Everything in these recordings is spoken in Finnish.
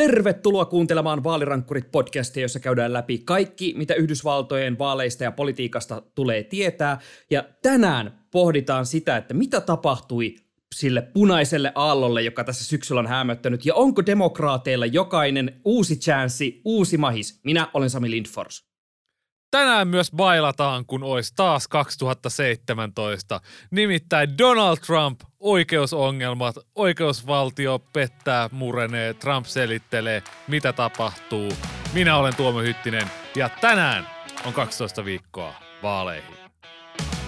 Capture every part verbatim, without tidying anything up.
Tervetuloa kuuntelemaan Vaalirankkurit-podcastia, jossa käydään läpi kaikki, mitä Yhdysvaltojen vaaleista ja politiikasta tulee tietää. Ja tänään pohditaan sitä, että mitä tapahtui sille punaiselle aallolle, joka tässä syksyllä on hämöttänyt, ja onko demokraateilla jokainen uusi chanssi, uusi mahis. Minä olen Sami Lindfors. Tänään myös bailataan, kun olisi taas kaksituhattaseitsemäntoista. Nimittäin Donald Trump, oikeusongelmat, oikeusvaltio pettää, murenee, Trump selittelee, mitä tapahtuu. Minä olen Tuomo Hyttinen ja tänään on kaksitoista viikkoa vaaleihin.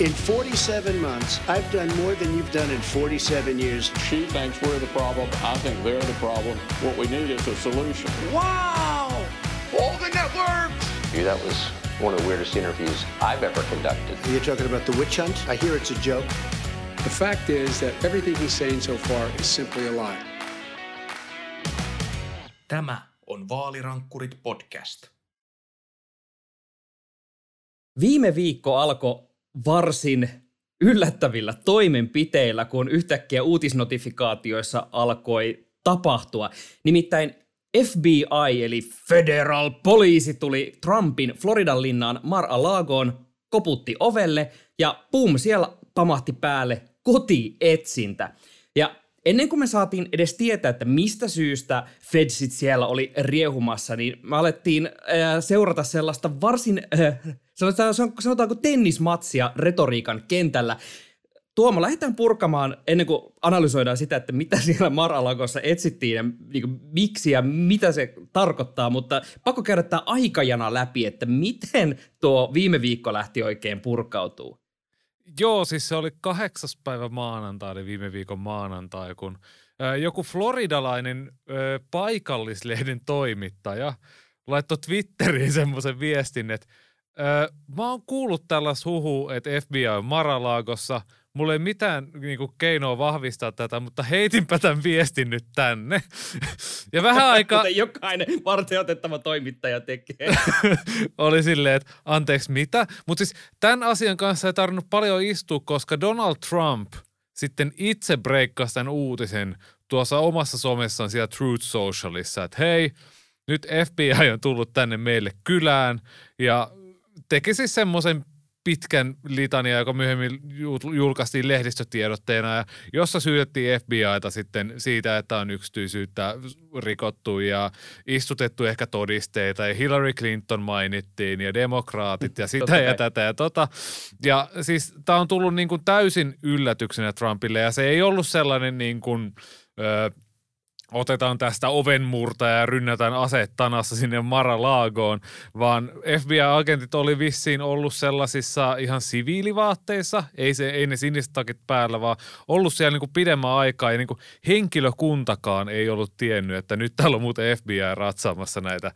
In forty-seven months, I've done more than you've done in forty-seven years. She thinks we're the problem, I think they're the problem. What we need is a solution. Wow! All the networks! That was one of the weirdest interviews I've ever conducted. You're talking about the witch hunt? I hear it's a joke. The fact is that everything he's saying so far is simply a lie. Tämä on Vaalirankkurit podcast. Viime viikko alkoi varsin yllättävillä toimenpiteillä, kun yhtäkkiä uutisnotifikaatioissa alkoi tapahtua. Nimittäin F B I eli Federal Police tuli Trumpin Floridan linnaan Mar-a-Lagoon, koputti ovelle ja pum, siellä pamahti päälle kotietsintä. Ja ennen kuin me saatiin edes tietää, että mistä syystä fedsit siellä oli riehumassa, niin me alettiin äh, seurata sellaista varsin, äh, sanotaanko tennismatsia retoriikan kentällä. Tuomo, lähdetään purkamaan ennen kuin analysoidaan sitä, että mitä siellä Mar-a-Lagossa etsittiin ja niin miksi ja mitä se tarkoittaa, mutta pakko käydä tämä aikajana läpi, että miten tuo viime viikko lähti oikein purkautuu. Joo, siis se oli kahdeksas päivä maanantai, eli viime viikon maanantai, kun joku floridalainen paikallislehden toimittaja laittoi Twitteriin semmoisen viestin, että mä oon kuullut tällais huhu, että F B I on Mar-a-Lagossa. Mulla ei mitään niinku keinoa vahvistaa tätä, mutta heitinpä tämän viestin nyt tänne. Ja vähän aikaa... Kuten jokainen varten otettava toimittaja tekee. Oli silleen, että anteeksi mitä? Mutta siis tämän asian kanssa ei tarvinnut paljon istua, koska Donald Trump sitten itse breikkasi tämän uutisen tuossa omassa somessaan siellä Truth Socialissa, että hei, nyt F B I on tullut tänne meille kylään ja teki siis semmoisen pitkän litania, joka myöhemmin julkaistiin lehdistötiedotteena ja jossa syytettiin F B I:ta sitten siitä, että on yksityisyyttä rikottu ja istutettu ehkä todisteita ja Hillary Clinton mainittiin ja demokraatit ja sitä ja tätä ja tota. Ja siis tämä on tullut niin kuin täysin yllätyksenä Trumpille ja se ei ollut sellainen niin kuin... Öö, otetaan tästä ovenmurtaja ja rynnätään aseet tanassa sinne Mar-a-Lagoon, vaan F B I-agentit oli vissiin ollut sellaisissa ihan siviilivaatteissa, ei, se, ei ne siniset takit päällä, vaan ollut siellä niin kuin pidemmän aikaa ja niin kuin henkilökuntakaan ei ollut tiennyt, että nyt täällä on muuten F B I ratsaamassa näitä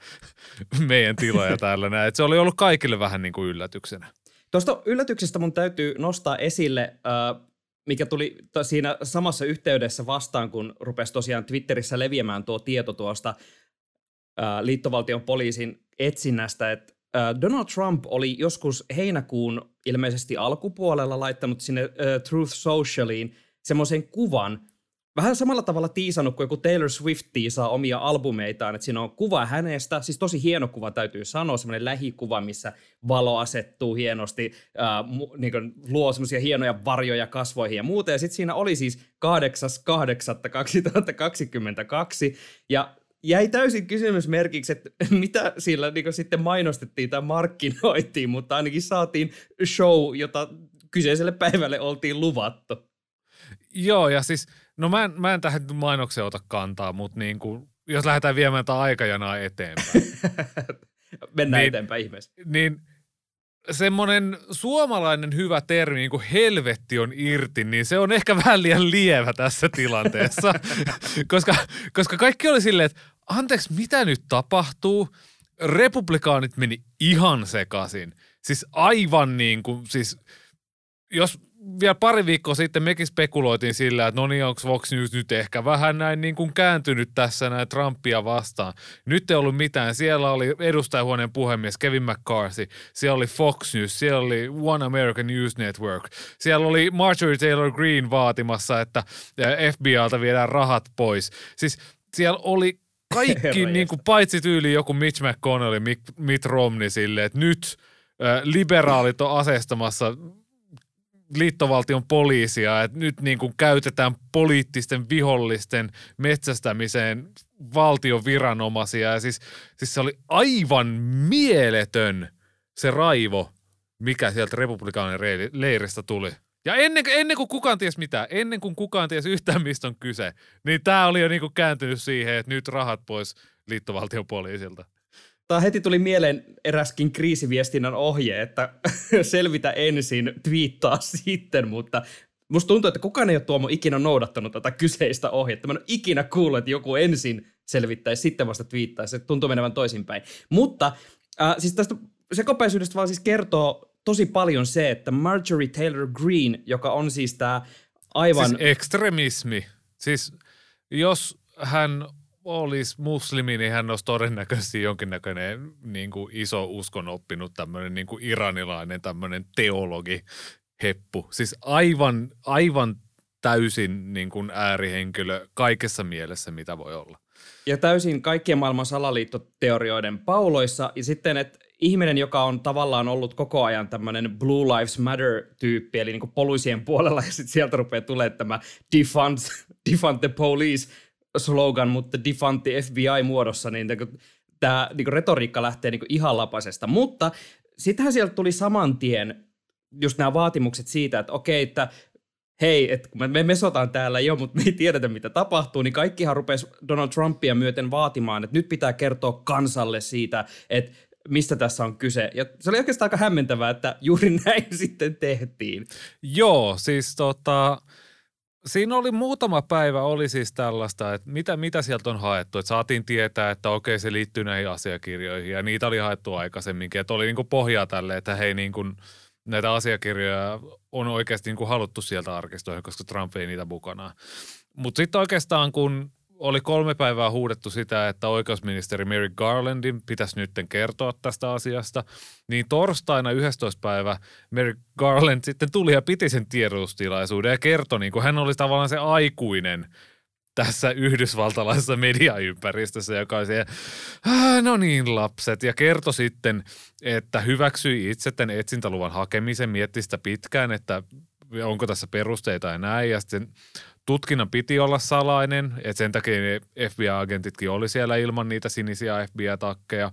meidän tiloja täällä näin. Et se oli ollut kaikille vähän niin kuin yllätyksenä. Tuosta yllätyksestä mun täytyy nostaa esille... Uh... mikä tuli siinä samassa yhteydessä vastaan, kun rupesi tosiaan Twitterissä leviämään tuo tieto tuosta ää, liittovaltion poliisin etsinnästä, että ää, Donald Trump oli joskus heinäkuun ilmeisesti alkupuolella laittanut sinne ää, Truth Socialiin semmoisen kuvan, vähän samalla tavalla tiisannut kuin joku Taylor Swift tiisaa omia albumeitaan, että siinä on kuva hänestä, siis tosi hieno kuva täytyy sanoa, semmoinen lähikuva, missä valo asettuu hienosti, ää, mu, niin kuin luo semmoisia hienoja varjoja kasvoihin ja muuta. Ja sitten siinä oli siis kahdeksas kahdeksatta kaksituhattakaksikymmentäkaksi ja jäi täysin kysymysmerkiksi, että mitä sillä niin kuin sitten mainostettiin tai markkinoitiin, mutta ainakin saatiin show, jota kyseiselle päivälle oltiin luvattu. Joo, ja siis... No mä en, mä en tähän mainokseen ota kantaa, mutta niin kuin, jos lähdetään viemään tätä aikajanaa eteenpäin. Mennään niin, eteenpäin ihmeessä. Niin semmoinen suomalainen hyvä termi, niin kuin helvetti on irti, niin se on ehkä vähän liian lievä tässä tilanteessa. koska, koska kaikki oli silleen, että anteeksi, mitä nyt tapahtuu? Republikaanit meni ihan sekaisin. Siis aivan niin kuin, siis jos... Vielä pari viikkoa sitten mekin spekuloitiin sillä, että no niin, onko Fox News nyt ehkä vähän näin niin kuin kääntynyt tässä näin Trumpia vastaan. Nyt ei ollut mitään. Siellä oli edustajahuoneen puhemies Kevin McCarthy, siellä oli Fox News, siellä oli One American News Network. Siellä oli Marjorie Taylor Greene vaatimassa, että F B I:ltä viedään rahat pois. Siis siellä oli kaikki niin kuin, paitsi tyyli joku Mitch McConnell ja Mitt Romney silleen, että nyt äh, liberaalit on aseistamassa liittovaltion poliisia, että nyt niin kuin, käytetään poliittisten vihollisten metsästämiseen valtion viranomaisia. Ja siis, siis se oli aivan mieletön se raivo, mikä sieltä republikaanin leiristä tuli. Ja ennen, ennen kuin kukaan ties mitään, ennen kuin kukaan ties yhtään mistä on kyse, niin tämä oli jo niinku kääntynyt siihen, että nyt rahat pois liittovaltiopoliisilta. Tämä heti tuli mieleen eräskin kriisiviestinnän ohje, että selvitä ensin, twiittaa sitten, mutta musta tuntuu, että kukaan ei ole Tuomo ikinä noudattanut tätä kyseistä ohjetta. Mä en ole ikinä kuullut, että joku ensin selvittäisi, sitten vasta twiittaisi. Se tuntuu menevän toisinpäin. Mutta äh, siis tästä sekopäisyydestä vaan siis kertoo tosi paljon se, että Marjorie Taylor Greene, joka on siis tämä aivan... Siis ekstremismi. Siis jos hän olisi muslimi, niin hän olisi todennäköisesti jonkinnäköinen niin kuin iso uskonoppinut tämmöinen niin kuin iranilainen tämmöinen teologi heppu. Siis aivan, aivan täysin niin kuin äärihenkilö kaikessa mielessä, mitä voi olla. Ja täysin kaikkien maailman salaliittoteorioiden pauloissa ja sitten, että ihminen, joka on tavallaan ollut koko ajan tämmöinen Blue Lives Matter-tyyppi, eli niinku poliisien puolella, ja sitten sieltä rupeaa tulemaan tämä defund, defund the police-slogan, mutta defund the F B I-muodossa, niin tämä niinku retoriikka lähtee niinku ihan lapasesta. Mutta sittenhän sieltä tuli saman tien just nämä vaatimukset siitä, että okei, että hei, että me mesotaan täällä jo, mutta me ei tiedetä, mitä tapahtuu, niin kaikkihan rupesi Donald Trumpia myöten vaatimaan, että nyt pitää kertoa kansalle siitä, että mistä tässä on kyse. Ja se oli oikeastaan aika hämmentävää, että juuri näin sitten tehtiin. Joo, siis tota, siinä oli muutama päivä, oli siis tällaista, että mitä, mitä sieltä on haettu. Että saatiin tietää, että okei, se liittyy näihin asiakirjoihin ja niitä oli haettu aikaisemminkin. Että oli niinku pohjaa tälle, että hei niin kuin näitä asiakirjoja on oikeasti niinku haluttu sieltä arkistoihin, koska Trump ei niitä mukanaan. Mutta sitten oikeastaan kun oli kolme päivää huudettu sitä, että oikeusministeri Merrick Garlandin pitäisi nyt kertoa tästä asiasta, niin torstaina yhdestoista päivä Merrick Garland sitten tuli ja piti sen tiedotustilaisuuden ja kertoi, niin kuin hän oli tavallaan se aikuinen tässä yhdysvaltalaisessa mediaympäristössä, joka oli siellä, no niin lapset, ja kertoi sitten, että hyväksyi itse tämän etsintäluvan hakemisen, mietti sitä pitkään, että onko tässä perusteita ja näin, ja sitten tutkinnan piti olla salainen, että sen takia F B I-agentitkin oli siellä ilman niitä sinisiä F B I-takkeja.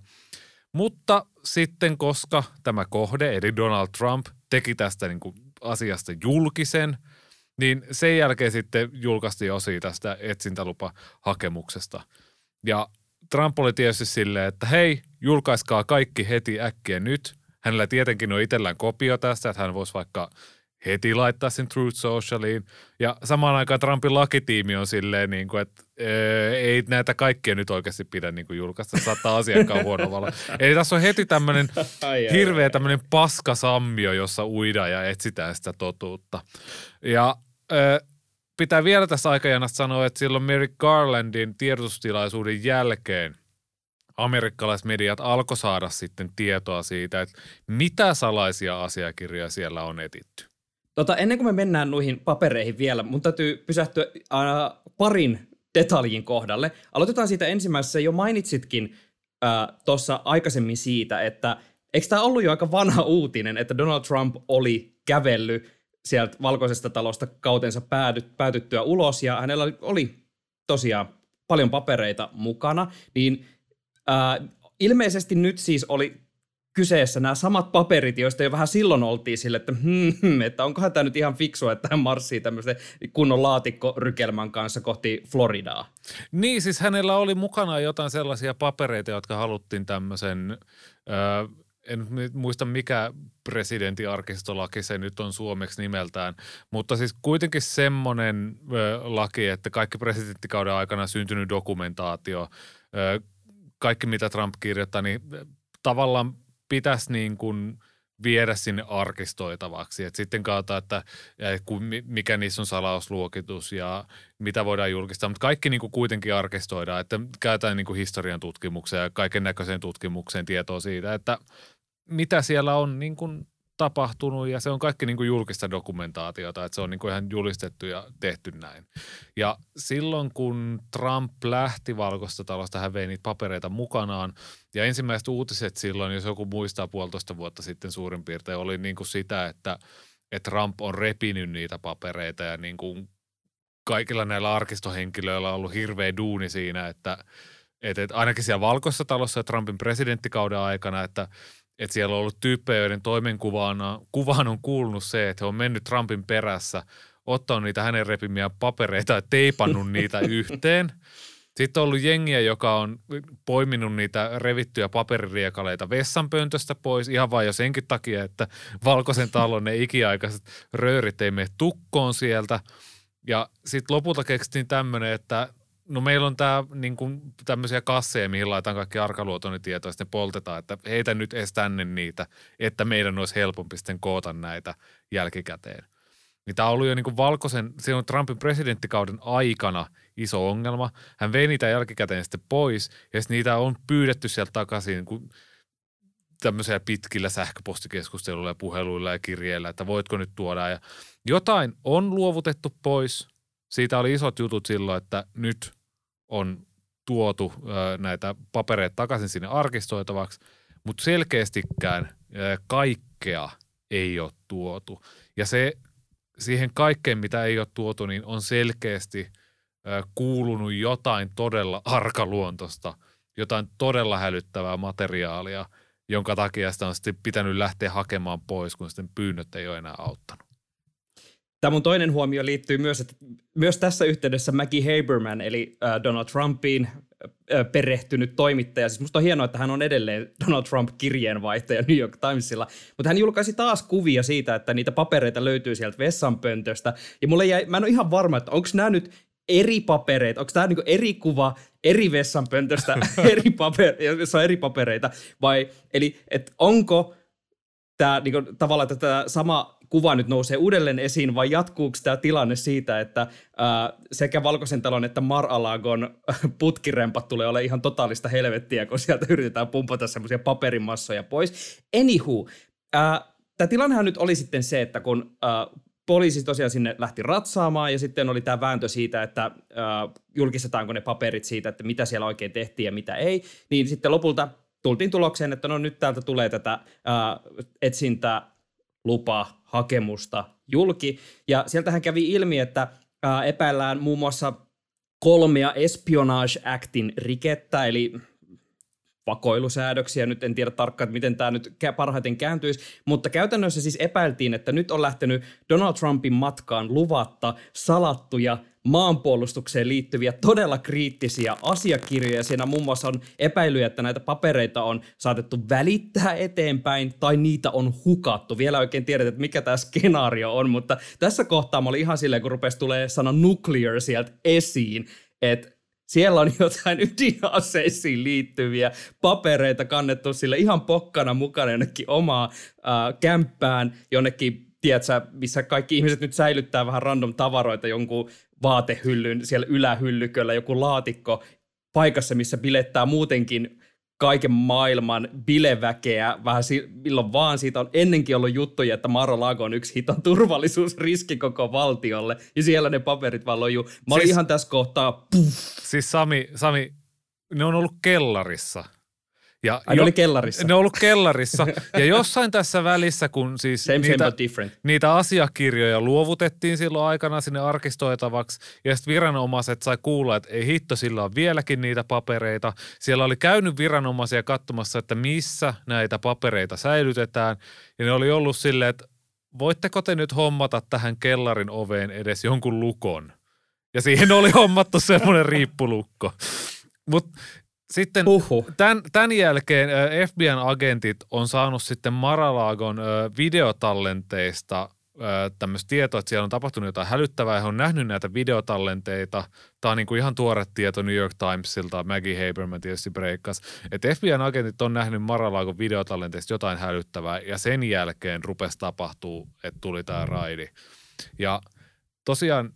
Mutta sitten, koska tämä kohde, eli Donald Trump, teki tästä niin kuin asiasta julkisen, niin sen jälkeen sitten julkaistiin osia tästä etsintälupahakemuksesta. Ja Trump oli tietysti silleen, että hei, julkaiskaa kaikki heti äkkiä nyt. Hänellä tietenkin on itsellään kopio tästä, että hän voisi vaikka heti laittaa sen Truth Socialiin. Ja samaan aikaan Trumpin lakitiimi on silleen, niin kuin, että öö, ei näitä kaikkia nyt oikeasti pidä niin kuin julkaista. Saattaa asiakkaan huono valo. Eli tässä on heti tämmöinen hirveä tämmöinen paskasammio, jossa uidaan ja etsitään sitä totuutta. Ja öö, pitää vielä tässä aikajanasta sanoa, että silloin Merrick Garlandin tiedotustilaisuuden jälkeen amerikkalaismediat alkoi saada sitten tietoa siitä, että mitä salaisia asiakirjoja siellä on etitty. Tota, ennen kuin me mennään noihin papereihin vielä, mun täytyy pysähtyä äh, parin detaljin kohdalle. Aloitetaan siitä ensimmäisessä. Jo mainitsitkin äh, tuossa aikaisemmin siitä, että eikö tämä ollut jo aika vanha uutinen, että Donald Trump oli kävellyt sieltä valkoisesta talosta kautensa päädyt, päätyttyä ulos ja hänellä oli tosiaan paljon papereita mukana, niin äh, ilmeisesti nyt siis oli kyseessä nämä samat paperit, joista jo vähän silloin oltiin sille, että, hmm, että onkohan tämä nyt ihan fiksua, että hän marssii tämmöisen kunnon laatikkorykelmän kanssa kohti Floridaa. Niin, siis hänellä oli mukana jotain sellaisia papereita, jotka haluttiin tämmöisen, äh, en muista mikä presidentinarkistolaki se nyt on suomeksi nimeltään, mutta siis kuitenkin semmoinen äh, laki, että kaikki presidenttikauden aikana syntynyt dokumentaatio, äh, kaikki mitä Trump kirjoittaa, niin äh, tavallaan pitäisi niin kuin viedä sinne arkistoitavaksi. Et sitten katsotaan, että mikä niissä on salausluokitus ja mitä voidaan julkistaa, mutta kaikki niin kuin kuitenkin arkistoidaan, että käytetään niin kuin historian tutkimukseen ja kaiken näköiseen tutkimukseen tietoa siitä, että mitä siellä on niin kuin tapahtunut ja se on kaikki niin kuin julkista dokumentaatiota, että se on niin kuin ihan julistettu ja tehty näin. Ja silloin, kun Trump lähti Valkoista talosta, hän vei niitä papereita mukanaan ja ensimmäiset uutiset silloin, jos joku muistaa puolitoista vuotta sitten suurin piirtein, oli niin kuin sitä, että, että Trump on repinyt niitä papereita ja niin kuin kaikilla näillä arkistohenkilöillä on ollut hirveä duuni siinä, että, että, että ainakin siellä Valkoisessa talossa ja Trumpin presidenttikauden aikana, että että siellä on ollut tyyppejä, joiden toimenkuvaan on kuulunut se, että he on mennyt Trumpin perässä, ottanut niitä hänen repimiä papereita ja teipannut niitä yhteen. Sitten on ollut jengiä, joka on poiminut niitä revittyjä papeririekaleita vessanpöntöstä pois, ihan vain jo senkin takia, että Valkoisen talon ne ikiaikaiset röörit ei mene tukkoon sieltä. Ja sitten lopulta keksittiin tämmöinen, että no meillä on tää, niin kuin, tämmöisiä kasseja, mihin laitetaan kaikki arkaluotonitietoja, ja sitten poltetaan, että heitä nyt edes tänne niitä, että meidän olisi helpompi sitten koota näitä jälkikäteen. Niin tämä on ollut jo niin kuin Valkoisen, se on Trumpin presidenttikauden aikana iso ongelma. Hän vei niitä jälkikäteen sitten pois, ja sitten niitä on pyydetty sieltä takaisin niin kuin tämmöisillä pitkillä sähköpostikeskusteluilla ja puheluilla ja kirjeillä, että voitko nyt tuoda. Ja jotain on luovutettu pois. Siitä oli isot jutut silloin, että nyt on tuotu ö, näitä papereita takaisin sinne arkistoitavaksi, mutta selkeästikään ö, kaikkea ei ole tuotu. Ja se, siihen kaikkeen, mitä ei ole tuotu, niin on selkeästi ö, kuulunut jotain todella arkaluontoista, jotain todella hälyttävää materiaalia, jonka takia sitä on sitten pitänyt lähteä hakemaan pois, kun sitten pyynnöt ei ole enää auttanut. Tämä mun toinen huomio liittyy myös, että myös tässä yhteydessä Maggie Haberman, eli Donald Trumpiin perehtynyt toimittaja. Siis musta on hienoa, että hän on edelleen Donald Trump-kirjeenvaihtaja New York Timesilla, mutta hän julkaisi taas kuvia siitä, että niitä papereita löytyy sieltä vessanpöntöstä. Ja mulle jäi, mä en ole ihan varma, että onko nämä nyt eri papereita, onko tämä niinku eri kuva eri vessanpöntöstä, eri, papereita, jossa on eri papereita, vai eli et onko tämä niinku, tavallaan tätä sama kuva nyt nousee uudelleen esiin, vai jatkuuko tämä tilanne siitä, että ää, sekä Valkoisen talon että Mar-a-Lagon putkirempat tulee olemaan ihan totaalista helvettiä, kun sieltä yritetään pumpata semmoisia paperimassoja pois. Anywho, tämä tilannehan nyt oli sitten se, että kun ää, poliisi tosiaan sinne lähti ratsaamaan ja sitten oli tämä vääntö siitä, että äh, julkistetaanko ne paperit siitä, että mitä siellä oikein tehtiin ja mitä ei, niin sitten lopulta tultiin tulokseen, että no nyt täältä tulee tätä äh, etsintää, lupa, hakemusta julki. Ja sieltähän kävi ilmi, että äh, epäillään muun muassa kolmea Espionage Actin rikettä, eli vakoilusäädöksiä. Nyt en tiedä tarkkaan, että miten tämä nyt parhaiten kääntyisi, mutta käytännössä siis epäiltiin, että nyt on lähtenyt Donald Trumpin matkaan luvatta salattuja maanpuolustukseen liittyviä todella kriittisiä asiakirjoja. Siinä muun muassa on epäilyjä, että näitä papereita on saatettu välittää eteenpäin tai niitä on hukattu. Vielä oikein tiedät, että mikä tämä skenaario on, mutta tässä kohtaa mä olin ihan silleen, kun rupesi tulee sana nuclear sieltä esiin, että siellä on jotain ydinaseisiin liittyviä papereita kannettu sille ihan pokkana mukana jonnekin omaa äh, kämppään, jonnekin, tiedätkö, missä kaikki ihmiset nyt säilyttää vähän random tavaroita jonkun vaatehyllyn, siellä ylähyllyköllä joku laatikko paikassa, missä bilettää muutenkin kaiken maailman bileväkeä, vähän si- milloin vaan. Siitä on ennenkin ollut juttuja, että Mar-a-Lago on yksi hiton turvallisuusriski koko valtiolle, ja siellä ne paperit vaan lojuu. Mä siis, olin ihan tässä kohtaa, puff. Siis Sami, Sami, ne on ollut kellarissa. Ja Ai, jo, ne oli kellarissa. Ne on ollut kellarissa. Ja jossain tässä välissä, kun siis same, niitä, same, niitä asiakirjoja luovutettiin silloin aikana sinne arkistoitavaksi, ja sitten viranomaiset sai kuulla, että ei hitto, sillä on vieläkin niitä papereita. Siellä oli käynyt viranomaisia katsomassa, että missä näitä papereita säilytetään, ja ne oli ollut silleen, että voitteko te nyt hommata tähän kellarin oveen edes jonkun lukon? Ja siihen oli hommattu semmoinen riippulukko. Mutta sitten tämän, tämän jälkeen F B I:n agentit on saanut sitten Mar-a-Lagon videotallenteista tämmöistä tietoa, että siellä on tapahtunut jotain hälyttävää. He on nähnyt näitä videotallenteita. Tämä on niin kuin ihan tuore tieto New York Timesilta. Maggie Haberman tietysti breikkasi. Että F B I:n agentit on nähnyt Mar-a-Lagon videotallenteista jotain hälyttävää ja sen jälkeen rupesi tapahtuu, että tuli tämä raidi. Ja tosiaan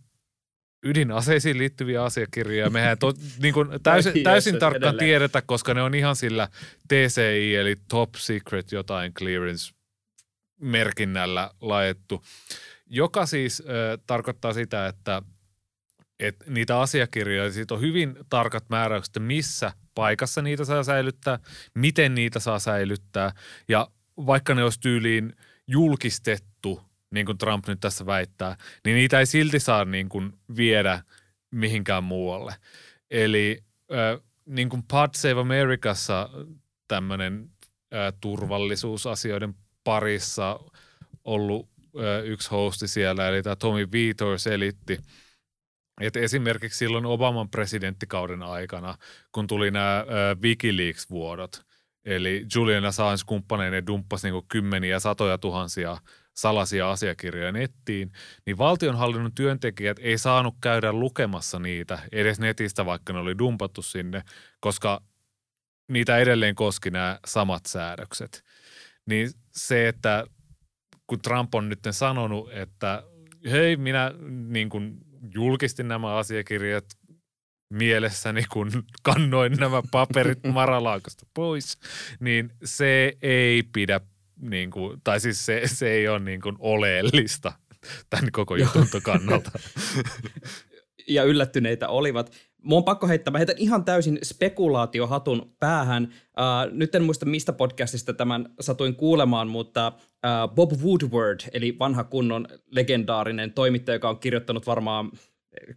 ydinaseisiin liittyviä asiakirjoja. Mehän to, niin kuin täysin, täysin tarkkaan tiedetä, koska ne on ihan sillä T C I, eli Top Secret jotain clearance merkinnällä laettu, joka siis äh, tarkoittaa sitä, että et niitä asiakirjoja, siitä on hyvin tarkat määräykset, missä paikassa niitä saa säilyttää, miten niitä saa säilyttää ja vaikka ne olisi tyyliin julkistettu, niin kuin Trump nyt tässä väittää, niin niitä ei silti saa niin kuin viedä mihinkään muualle. Eli äh, niin kuin Pod Save Americassa tämmöinen äh, turvallisuusasioiden parissa ollut äh, yksi hosti siellä, eli tämä Tommy Vitor selitti, että esimerkiksi silloin Obaman presidenttikauden aikana, kun tuli nämä äh, WikiLeaks-vuodot, eli Julian Assange-kumppaneiden dumppasi niin kuin kymmeniä, satoja tuhansia salaisia asiakirjoja nettiin, niin valtionhallinnon työntekijät ei saanut käydä lukemassa niitä edes netistä, vaikka ne oli dumpattu sinne, koska niitä edelleen koski nämä samat säädökset. Niin se, että kun Trump on nyt sanonut, että hei, minä niin kuin julkistin nämä asiakirjat mielessäni, kun kannoin nämä paperit Mar-a-Lagosta pois, niin se ei pidä niin kuin, tai siis se, se ei ole niin kuin oleellista tämän koko jutun kannalta. Ja yllättyneitä olivat. Mun on pakko heittää, mä heitän ihan täysin spekulaatiohatun päähän. Äh, nyt en muista, mistä podcastista tämän satuin kuulemaan, mutta äh, Bob Woodward, eli vanha kunnon legendaarinen toimittaja, joka on kirjoittanut varmaan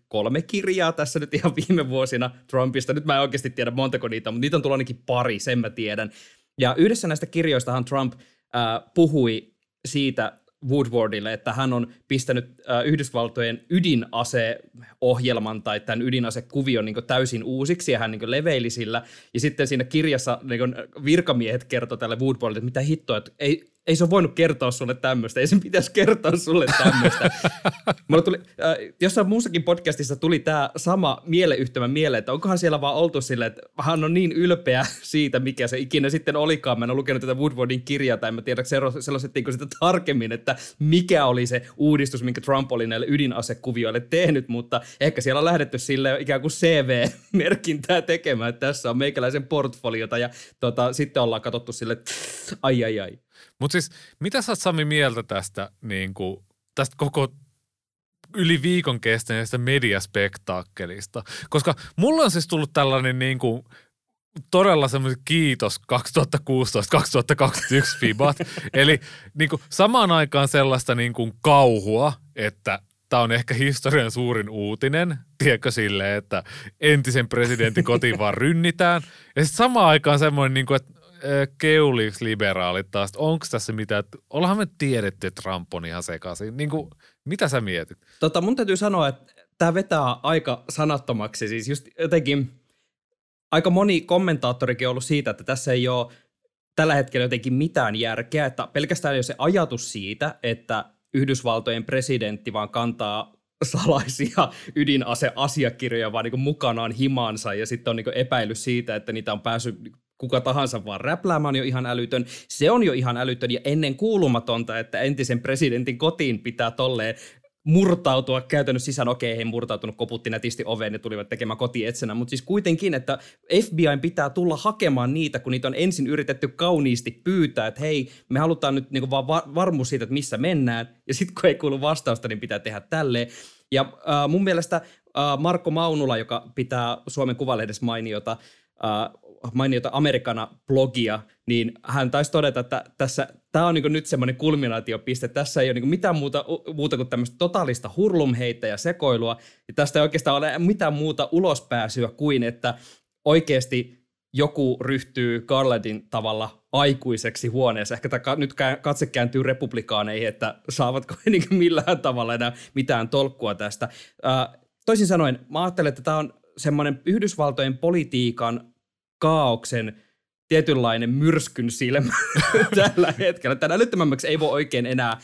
kolme kirjaa tässä nyt ihan viime vuosina Trumpista. Nyt mä en oikeasti tiedä montako niitä, mutta niitä on tullut ainakin pari, sen mä tiedän. Ja yhdessä näistä kirjoistahan Trump Äh, puhui siitä Woodwardille, että hän on pistänyt äh, Yhdysvaltojen ydinaseohjelman tai tämän ydinasekuvion niin kuin täysin uusiksi ja hän niin kuin leveili sillä. Ja sitten siinä kirjassa niin kuin virkamiehet kertoi tälle Woodwardille, että mitä hittoa, että ei, ei se ole voinut kertoa sulle tämmöistä, ei se pitäisi kertoa sulle tämmöistä. Mulla tuli, äh, jossain muussakin podcastissa tuli tämä sama mieleyhtymä mieleen, että onkohan siellä vaan oltu silleen, että hän on niin ylpeä siitä, mikä se ikinä sitten olikaan. Mä en ole lukenut tätä Woodwardin kirjaa, tai en mä tiedä, selostettiinko sitä tarkemmin, että mikä oli se uudistus, minkä Trump oli näille ydinasekuvioille tehnyt, mutta ehkä siellä on lähdetty sille ikään kuin C V-merkintää tekemään, että tässä on meikäläisen portfoliota, ja tota, sitten ollaan katsottu sille, että ai ai ai. Mutta siis, mitä sä oot Sami mieltä tästä, niin kuin, tästä koko yli viikon kestäneestä mediaspektaakkelista? Koska mulla on siis tullut tällainen niin kuin, todella semmoinen kiitos kaksituhattakuusitoista kaksituhattakaksikymmentäyksi Fibat. Eli niin kuin, samaan aikaan sellaista niin kuin, kauhua, että tämä on ehkä historian suurin uutinen, tiedätkö silleen, että entisen presidentin kotiin vaan rynnitään. Ja sitten samaan aikaan semmoinen, niin kuin, että keuliksi liberaalit taas, onko tässä mitään, ollaanhan me tiedetty, että Trump on ihan sekaisin. Niin kuin, mitä sä mietit? Tota, mun täytyy sanoa, että tämä vetää aika sanattomaksi. Siis just jotenkin aika moni kommentaattorikin on ollut siitä, että tässä ei ole tällä hetkellä jotenkin mitään järkeä. Että pelkästään jo se ajatus siitä, että Yhdysvaltojen presidentti vaan kantaa salaisia ydinaseasiakirjoja vaan niin kuin mukanaan himaansa ja sitten on niin kuin epäily siitä, että niitä on päässyt kuka tahansa vaan räpläämään jo ihan älytön. Se on jo ihan älytön ja ennen kuulumatonta, että entisen presidentin kotiin pitää tolleen murtautua käytännössä sisään. Okei, he ei murtautunut, koputti nätisti oveen ja tulivat tekemään kotietsenä, mutta siis kuitenkin, että F B I:n pitää tulla hakemaan niitä, kun niitä on ensin yritetty kauniisti pyytää, että hei, me halutaan nyt niinku vaan varmuus siitä, että missä mennään, ja sitten kun ei kuulu vastausta, niin pitää tehdä tälleen. Ja äh, mun mielestä äh, Marko Maunula, joka pitää Suomen Kuvalehdessä mainiota, äh, mainiota Amerikana-blogia, niin hän taisi todeta, että tässä, tämä on niin nyt semmoinen kulminaatiopiste. Tässä ei ole niin mitään muuta, muuta kuin tämmöistä totaalista hurlumheittä ja sekoilua. Ja tästä ei oikeastaan ole mitään muuta ulospääsyä kuin, että oikeasti joku ryhtyy Garlandin tavalla aikuiseksi huoneessa. Ehkä tämä nyt katse kääntyy republikaaneihin, että saavatko he niin millään tavalla enää mitään tolkkua tästä. Toisin sanoen, mä ajattelen, että tämä on semmoinen Yhdysvaltojen politiikan kaaoksen tietynlainen myrskyn silmä tällä hetkellä. Tämän älyttömämmäksi ei voi oikein enää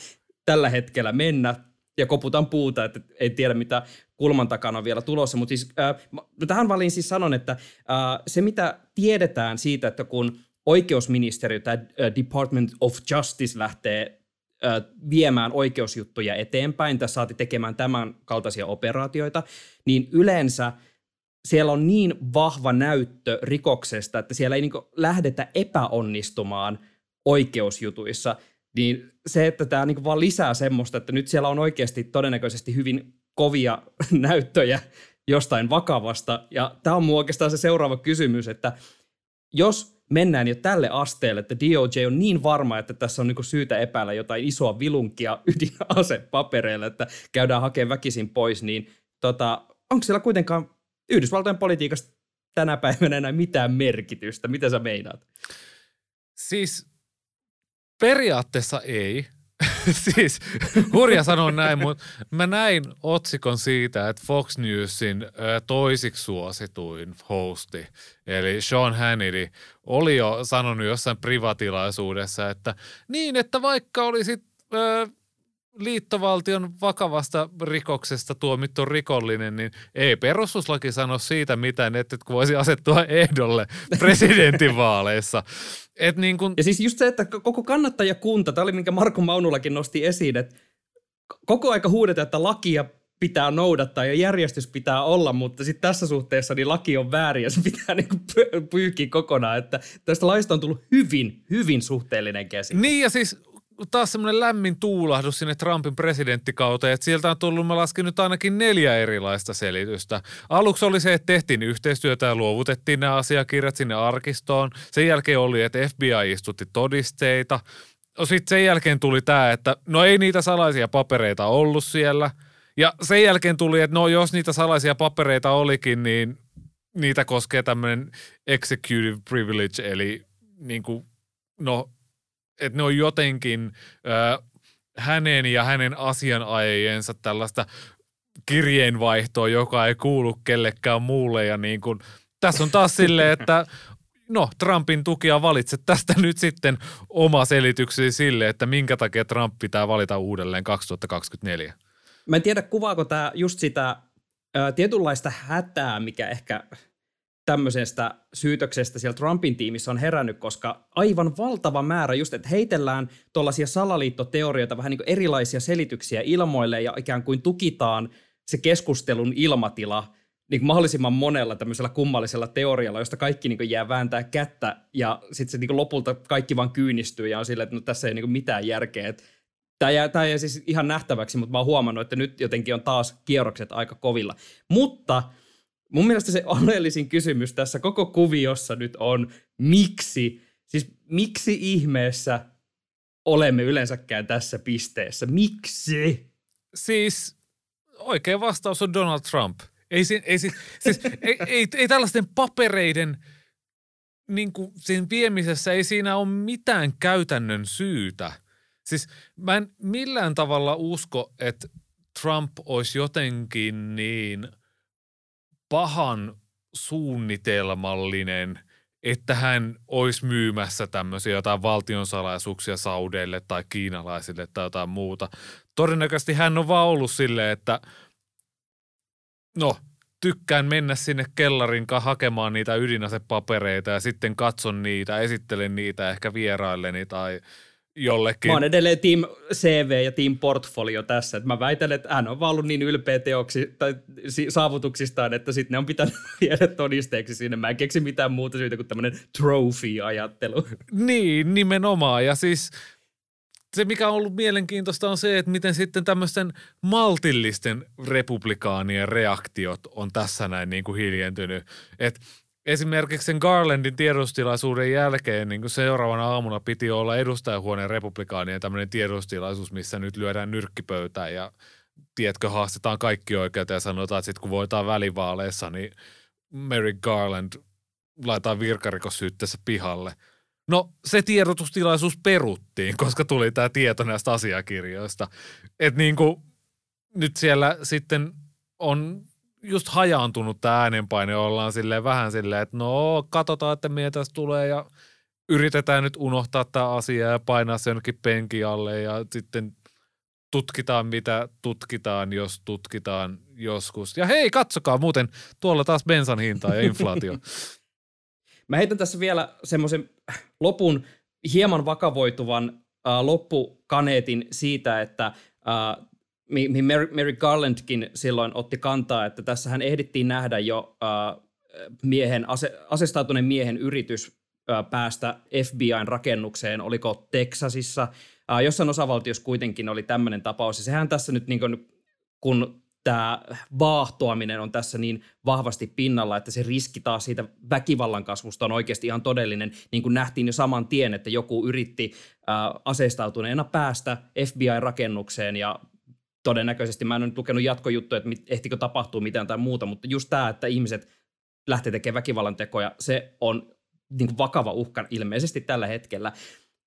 tällä hetkellä mennä ja koputan puuta, että ei tiedä mitä kulman takana on vielä tulossa. Mutta siis, äh, tähän valin siis sanon, että äh, se mitä tiedetään siitä, että kun oikeusministeriö tai Department of Justice lähtee äh, viemään oikeusjuttuja eteenpäin tai saati tekemään tämän kaltaisia operaatioita, niin yleensä siellä on niin vahva näyttö rikoksesta, että siellä ei niin kuin lähdetä epäonnistumaan oikeusjutuissa. Niin se, että tämä niin kuin vaan lisää semmoista, että nyt siellä on oikeasti todennäköisesti hyvin kovia näyttöjä jostain vakavasta. Ja tämä on mun oikeastaan se seuraava kysymys, että jos mennään jo tälle asteelle, että D O J on niin varma, että tässä on niin kuin syytä epäillä jotain isoa vilunkia ydinasepapereilla, että käydään hakemaan väkisin pois, niin tota, onko siellä kuitenkaan Yhdysvaltojen politiikasta tänä päivänä enää mitään merkitystä? Mitä sä meinaat? Siis periaatteessa ei. Siis hurja sanoa näin, mutta mä näin otsikon siitä, että Fox Newsin toisiksi suosituin hosti, eli Sean Hannity, oli jo sanonut jossain privatilaisuudessa, että niin, että vaikka olisit ö, liittovaltion vakavasta rikoksesta tuomittu rikollinen, niin ei perustuslaki sano siitä mitään, että kun voisi asettua ehdolle presidentinvaaleissa. Et niin kun... Ja siis just se, että koko kannattajakunta, tämä oli minkä Marko Maunulakin nosti esiin, että koko aika huudetaan, että lakia pitää noudattaa ja järjestys pitää olla, mutta sitten tässä suhteessa niin laki on väärin ja se pitää niinku pyyhkiä kokonaan, että tästä laista on tullut hyvin, hyvin suhteellinen käsite. Niin ja siis taas semmoinen lämmin tuulahdus sinne Trumpin presidenttikauteen, että sieltä on tullut, mä laskin nyt ainakin neljä erilaista selitystä. Aluksi oli se, että tehtiin yhteistyötä ja luovutettiin nämä asiakirjat sinne arkistoon. Sen jälkeen oli, että F B I istutti todisteita. Sitten sen jälkeen tuli tämä, että no ei niitä salaisia papereita ollut siellä. Ja sen jälkeen tuli, että no jos niitä salaisia papereita olikin, niin niitä koskee tämmöinen executive privilege, eli niin kuin, no... että ne on jotenkin äh, hänen ja hänen asianajajiensa tällaista kirjeenvaihtoa, joka ei kuulu kellekään muulle. Ja niin kun, tässä on taas silleen, että no Trumpin tukija valitse tästä nyt sitten oma selityksesi sille, että minkä takia Trump pitää valita uudelleen kaksituhattakaksikymmentäneljä. Mä en tiedä, kuvaako tämä just sitä ää, tietynlaista hätää, mikä ehkä... tämmöisestä syytöksestä siellä Trumpin tiimissä on herännyt, koska aivan valtava määrä just, että heitellään tuollaisia salaliittoteorioita, vähän niin kuin erilaisia selityksiä ilmoille ja ikään kuin tukitaan se keskustelun ilmatila niin kuin mahdollisimman monella tämmöisellä kummallisella teorialla, josta kaikki niin kuin jää vääntää kättä ja sitten se niin kuin lopulta kaikki vaan kyynistyy ja on silleen, että no, tässä ei niin kuin mitään järkeä. Tämä jää, tämä jää siis ihan nähtäväksi, mutta mä oon huomannut, että nyt jotenkin on taas kierrokset aika kovilla. Mutta... mun mielestä se oleellisin kysymys tässä koko kuviossa nyt on, miksi, siis miksi ihmeessä olemme yleensäkään tässä pisteessä? Miksi? Siis oikea vastaus on Donald Trump. Ei, ei, siis, siis, ei, ei, ei tällaisten papereiden niin kuin sen viemisessä, ei siinä ole mitään käytännön syytä. Siis mä en millään tavalla usko, että Trump olisi jotenkin niin... pahan suunnitelmallinen, että hän olisi myymässä tämmöisiä jotain valtionsalaisuuksia saudeille tai kiinalaisille tai jotain muuta. Todennäköisesti hän on vaan ollut silleen, että no, tykkään mennä sinne kellarinkaan hakemaan niitä ydinasepapereita ja sitten katson niitä, esittelen niitä ehkä vierailleni tai jollekin. Mä oon edelleen Team C V ja Team Portfolio tässä. Mä väitän, että hän on vaan ollut niin ylpeä teoksi, tai saavutuksistaan, että sitten ne on pitänyt viedä todisteeksi sinne. Mä en keksi mitään muuta syytä kuin tämmöinen trophy-ajattelu. Niin, nimenomaan. Ja siis se, mikä on ollut mielenkiintoista, on se, että miten sitten tämmöisten maltillisten republikaanien reaktiot on tässä näin niin kuin hiljentynyt. Että esimerkiksi sen Garlandin tiedotustilaisuuden jälkeen niin seuraavana aamuna piti olla edustajahuoneen republikaanien tämmöinen tiedotustilaisuus, missä nyt lyödään nyrkkipöytään ja tiedätkö, haastetaan kaikki oikeuteen ja sanotaan, että sitten kun voitaan välivaaleissa, niin Merrick Garland laitetaan virkarikossyytteessä pihalle. No se tiedotustilaisuus peruttiin, koska tuli tämä tieto näistä asiakirjoista. Että niin kuin nyt siellä sitten on... just hajaantunut tämä äänenpaine, ollaan silleen vähän silleen, että no katsotaan, että mitä tässä tulee ja yritetään nyt unohtaa tämä asia ja painaa se jonnekin penkin alle ja sitten tutkitaan mitä tutkitaan, jos tutkitaan joskus. Ja hei, katsokaa muuten, tuolla taas bensan hinta ja inflaatio. Mä heitän tässä vielä semmoisen lopun hieman vakavoituvan äh, loppukaneetin siitä, että äh, mihin Merrick Garlandkin silloin otti kantaa, että tässähän ehdittiin nähdä jo äh, miehen, ase, asestautuneen miehen yritys päästä F B I:n rakennukseen, oliko Teksasissa. Jossain osavaltiossa kuitenkin oli tämmöinen tapaus, ja sehän tässä nyt, niin kuin, kun tämä vaahtoaminen on tässä niin vahvasti pinnalla, että se riski taas siitä väkivallan kasvusta on oikeasti ihan todellinen, niin kuin nähtiin jo saman tien, että joku yritti äh, aseistautuneena päästä F B I-rakennukseen, ja todennäköisesti, mä en ole nyt lukenut jatkojuttuja, että ehtikö tapahtua mitään tai muuta, mutta just tämä, että ihmiset lähtee tekemään väkivallan tekoja, se on niin kuin vakava uhka ilmeisesti tällä hetkellä.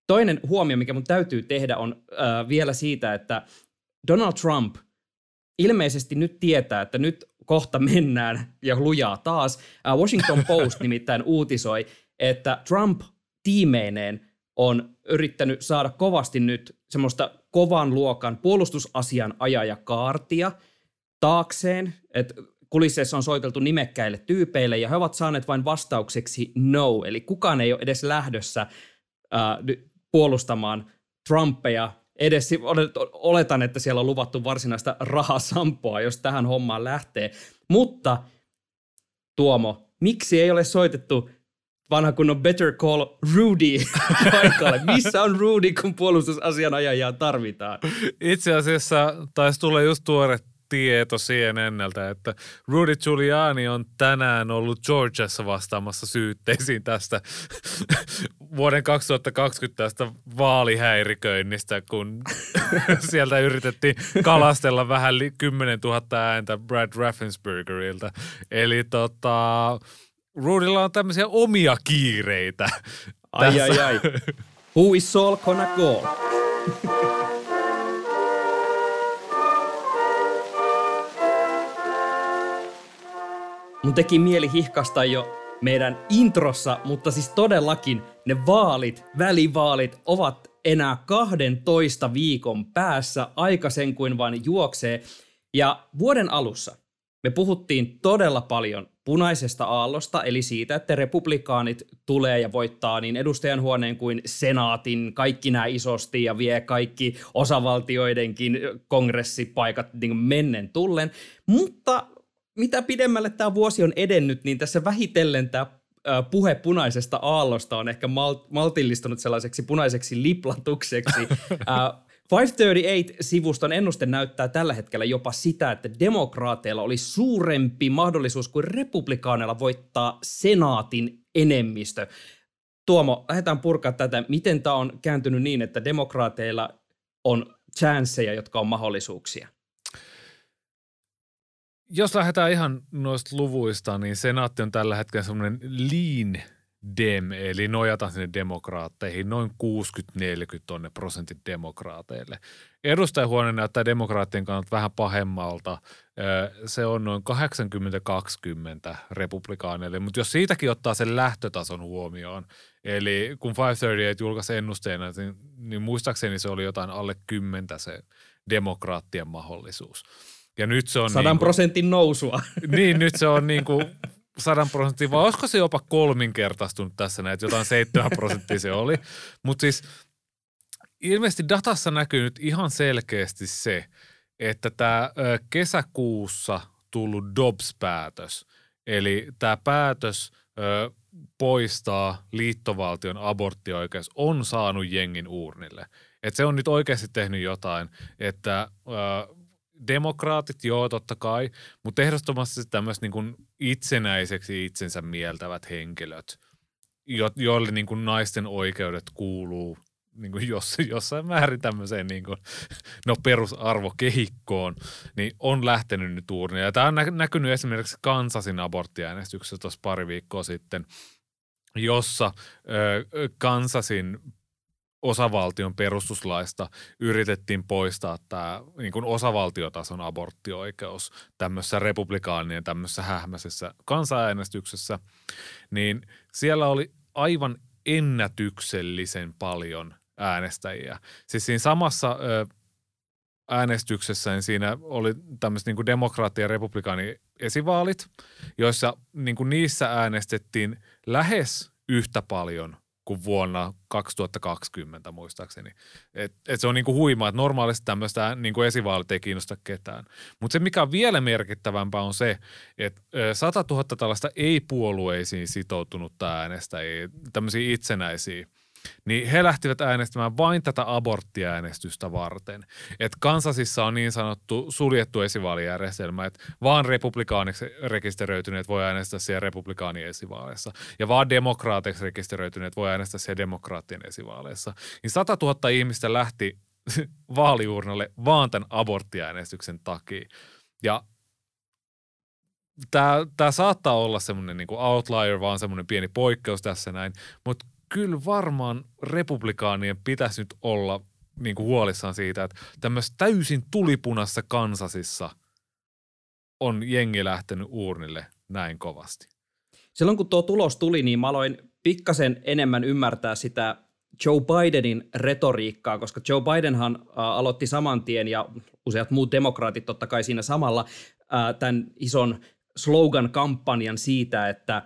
Toinen huomio, mikä mun täytyy tehdä, on äh, vielä siitä, että Donald Trump ilmeisesti nyt tietää, että nyt kohta mennään ja lujaa taas. Äh, Washington Post nimittäin uutisoi, että Trump tiimeineen on yrittänyt saada kovasti nyt semmoista kovan luokan puolustusasian ajajakaartia taakseen, että kulisseissa on soiteltu nimekkäille tyypeille ja he ovat saaneet vain vastaukseksi no, eli kukaan ei ole edes lähdössä puolustamaan Trumpeja. Edes oletan, että siellä on luvattu varsinaista rahasampoa, jos tähän hommaan lähtee. Mutta Tuomo, miksi ei ole soitettu vanha kunnon Better Call Rudy paikalle? Missä on Rudy, kun puolustusasianajajaa tarvitaan? Itse asiassa taisi tulla just tuore tieto C N N:ltä, että Rudy Giuliani on tänään ollut Georgiassa vastaamassa syytteisiin tästä vuoden kaksituhattakaksikymmentä tästä vaalihäiriköinnistä, kun sieltä yritettiin kalastella vähän kymmenentuhatta ääntä Brad Raffenspergerilta. Eli tota, Rudylla on tämmöisiä omia kiireitä. Ai, ai, ai. Who is Saul gonna go? Mun teki mieli hihkasta jo meidän introssa, mutta siis todellakin ne vaalit, välivaalit ovat enää kahdentoista viikon päässä, aika sen kuin vain juoksee. Ja vuoden alussa me puhuttiin todella paljon punaisesta aallosta, eli siitä, että republikaanit tulee ja voittaa niin edustajanhuoneen kuin senaatin, kaikki nämä isosti ja vie kaikki osavaltioidenkin kongressipaikat niin mennen tullen, mutta mitä pidemmälle tämä vuosi on edennyt, niin tässä vähitellen tämä puhe punaisesta aallosta on ehkä mal- maltillistunut sellaiseksi punaiseksi liplatukseksi. uh, FiveThirtyEight-sivuston ennuste näyttää tällä hetkellä jopa sitä, että demokraateilla oli suurempi mahdollisuus kuin republikaaneilla voittaa senaatin enemmistö. Tuomo, lähdetään purkaa tätä. Miten tämä on kääntynyt niin, että demokraateilla on chanceja, jotka on mahdollisuuksia? Jos lähdetään ihan noista luvuista, niin senaatti on tällä hetkellä semmoinen lean dem, eli nojataan sinne demokraatteihin. Noin kuusikymmentä neljäkymmentä on ne prosentit demokraateille. Edustajahuone näyttää demokraattien kannalta vähän pahemmalta. Se on noin kahdeksankymmentä kaksikymmentä republikaaneille, mutta jos siitäkin ottaa sen lähtötason huomioon, eli kun FiveThirtyEight julkaisi ennusteena, niin muistaakseni se oli jotain alle kymmentä se demokraattien mahdollisuus. Ja nyt se on sadan prosentin niin nousua. Niin, nyt se on niin kuin sadan prosentin, vai olisiko se jopa kolminkertaistunut tässä näin, että jotain seitsemän prosenttia se oli. Mutta siis ilmeisesti datassa näkyy nyt ihan selkeästi se, että tämä kesäkuussa tullut Dobbs-päätös, eli tämä päätös poistaa liittovaltion aborttioikeus, on saanut jengin uurnille. Että se on nyt oikeasti tehnyt jotain, että demokraatit, joo, totta kai, mutta ehdottomasti tämmöiset niin kuin itsenäiseksi itsensä mieltävät henkilöt, jo- joille niin kuin naisten oikeudet kuuluu niin kuin jos, jossain määrin tämmöiseen niin kuin, no, perusarvokehikkoon, niin on lähtenyt nyt uurnille. Tämä on nä- näkynyt esimerkiksi Kansasin aborttiäänestyksessä tuossa pari viikkoa sitten, jossa ö, Kansasin osavaltion perustuslaista yritettiin poistaa tämä niin kuin osavaltiotason aborttioikeus tämmöisessä republikaanien tämmöisessä hähmäisessä kansanäänestyksessä, niin siellä oli aivan ennätyksellisen paljon äänestäjiä. Siis siinä samassa ö, äänestyksessä niin siinä oli tämmöiset niin kuin demokraatti- ja republikaani-esivaalit, joissa niin kuin niissä äänestettiin lähes yhtä paljon kuin vuonna kaksituhattakaksikymmentä muistaakseni. Et, et se on niinku huimaa, että normaalisti tämmöistä niinku esivaalit ei kiinnosta ketään. Mutta se, mikä on vielä merkittävämpää, on se, että satatuhatta tällaista ei-puolueisiin sitoutunutta äänestäjiä, tämmöisiä itsenäisiä, niin he lähtivät äänestämään vain tätä aborttiäänestystä varten. Että Kansasissa on niin sanottu suljettu esivaalijärjestelmä, että vaan republikaaniksi rekisteröityneet voi äänestää siellä republikaanien esivaaleissa. Ja vaan demokraateiksi rekisteröityneet voi äänestää siellä demokraattien esivaaleissa. Niin satatuhatta ihmistä lähti vaaliuurnalle vaan tämän aborttiäänestyksen takia. Ja tämä saattaa olla semmoinen niinku outlier, vaan semmoinen pieni poikkeus tässä näin, mutta kyllä varmaan republikaanien pitäisi nyt olla niin kuin huolissaan siitä, että tämmöisessä täysin tulipunassa Kansasissa on jengi lähtenyt uurnille näin kovasti. Silloin kun tuo tulos tuli, niin mä aloin pikkasen enemmän ymmärtää sitä Joe Bidenin retoriikkaa, koska Joe Bidenhan äh, aloitti saman tien ja useat muut demokraatit totta kai siinä samalla äh, tämän ison slogan-kampanjan siitä, että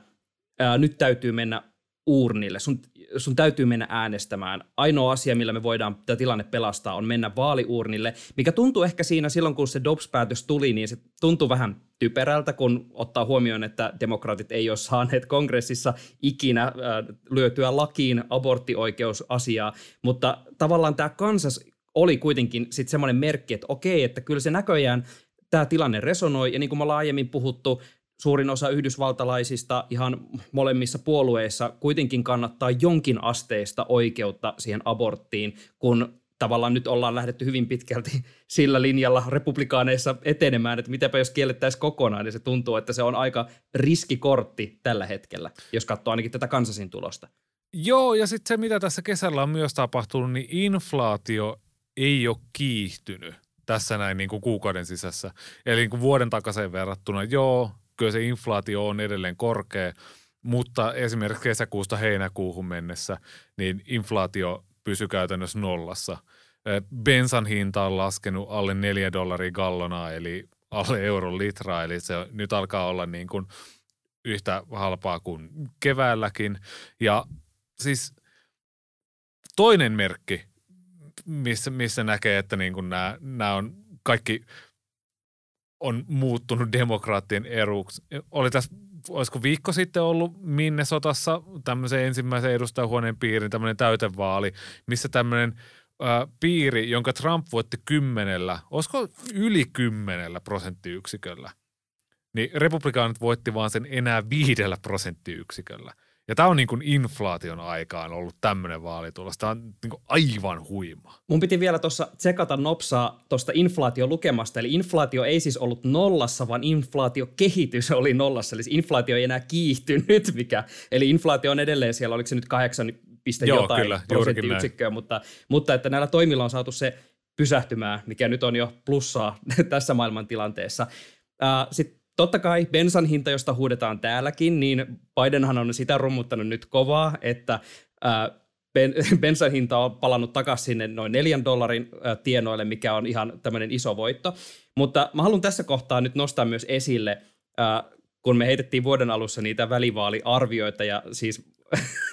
äh, nyt täytyy mennä uurnille. Sun, sun täytyy mennä äänestämään. Ainoa asia, millä me voidaan tämä tilanne pelastaa, on mennä vaaliuurnille, mikä tuntuu ehkä siinä silloin, kun se Dobbs-päätös tuli, niin se tuntui vähän typerältä, kun ottaa huomioon, että demokraatit ei ole saaneet kongressissa ikinä äh, lyötyä lakiin aborttioikeusasiaa, mutta tavallaan tämä Kansas oli kuitenkin sitten semmoinen merkki, että okei, että kyllä se näköjään tämä tilanne resonoi, ja niin kuin me ollaan aiemmin puhuttu, suurin osa yhdysvaltalaisista ihan molemmissa puolueissa kuitenkin kannattaa jonkin asteista oikeutta siihen aborttiin, kun tavallaan nyt ollaan lähdetty hyvin pitkälti sillä linjalla republikaaneissa etenemään, että mitäpä jos kiellettäisiin kokonaan, niin se tuntuu, että se on aika riskikortti tällä hetkellä, jos katsoo ainakin tätä Kansasin tulosta. Joo, ja sitten se, mitä tässä kesällä on myös tapahtunut, niin inflaatio ei ole kiihtynyt tässä näin niin kuin kuukauden sisässä. Eli niin kuin vuoden takaisin verrattuna, joo, kyllä se inflaatio on edelleen korkea, mutta esimerkiksi kesäkuusta heinäkuuhun mennessä niin inflaatio pysyi käytännössä nollassa. Bensan hinta on laskenut alle neljä dollaria gallonaa, eli alle euron litraa, eli se nyt alkaa olla niin kuin yhtä halpaa kuin keväälläkin. Ja siis toinen merkki, missä, missä näkee, että niin kuin nämä, nämä on kaikki on muuttunut demokraattien eruksi. Oli tässä, olisiko viikko sitten ollut Minnesotassa tämmöisen ensimmäisen edustajahuoneen piirin tämmöinen täytevaali, missä tämmöinen ä, piiri, jonka Trump voitti kymmenellä, olisiko yli kymmenellä prosenttiyksiköllä, niin republikaanit voitti vaan sen enää viidellä prosenttiyksiköllä. Ja tämä on niin kuin inflaation aikaan ollut tämmöinen vaalitulos. Tämä on niin kuin aivan huima. Mun piti vielä tuossa tsekata nopsaa tuosta inflaatiolukemasta. Eli inflaatio ei siis ollut nollassa, vaan inflaatiokehitys oli nollassa. Eli inflaatio ei enää kiihtynyt mikä. Eli inflaatio on edelleen siellä, oliko se nyt kahdeksan piste Joo, jotain kyllä, prosenttiyksikköä. Mutta, mutta että näillä toimilla on saatu se pysähtymään, mikä nyt on jo plussaa tässä maailmantilanteessa. Äh, Sitten totta kai bensan hinta, josta huudetaan täälläkin, niin Bidenhan on sitä rummuttanut nyt kovaa, että ää, ben, bensan hinta on palannut takaisin sinne noin neljän dollarin ää, tienoille, mikä on ihan tämmöinen iso voitto. Mutta mä haluan tässä kohtaa nyt nostaa myös esille, ää, kun me heitettiin vuoden alussa niitä välivaaliarvioita ja siis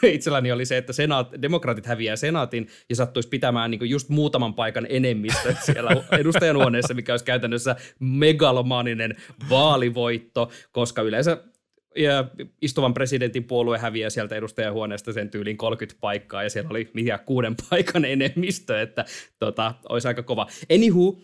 itselläni oli se, että senaat, demokraatit häviää senaatin ja sattuisi pitämään niin kuin just muutaman paikan enemmistö siellä edustajanhuoneessa, mikä olisi käytännössä megalomaaninen vaalivoitto, koska yleensä istuvan presidentin puolue häviää sieltä edustajanhuoneesta sen tyylin kolmekymmentä paikkaa ja siellä oli mitä kuuden paikan enemmistö, että tota, olisi aika kova. Anywho,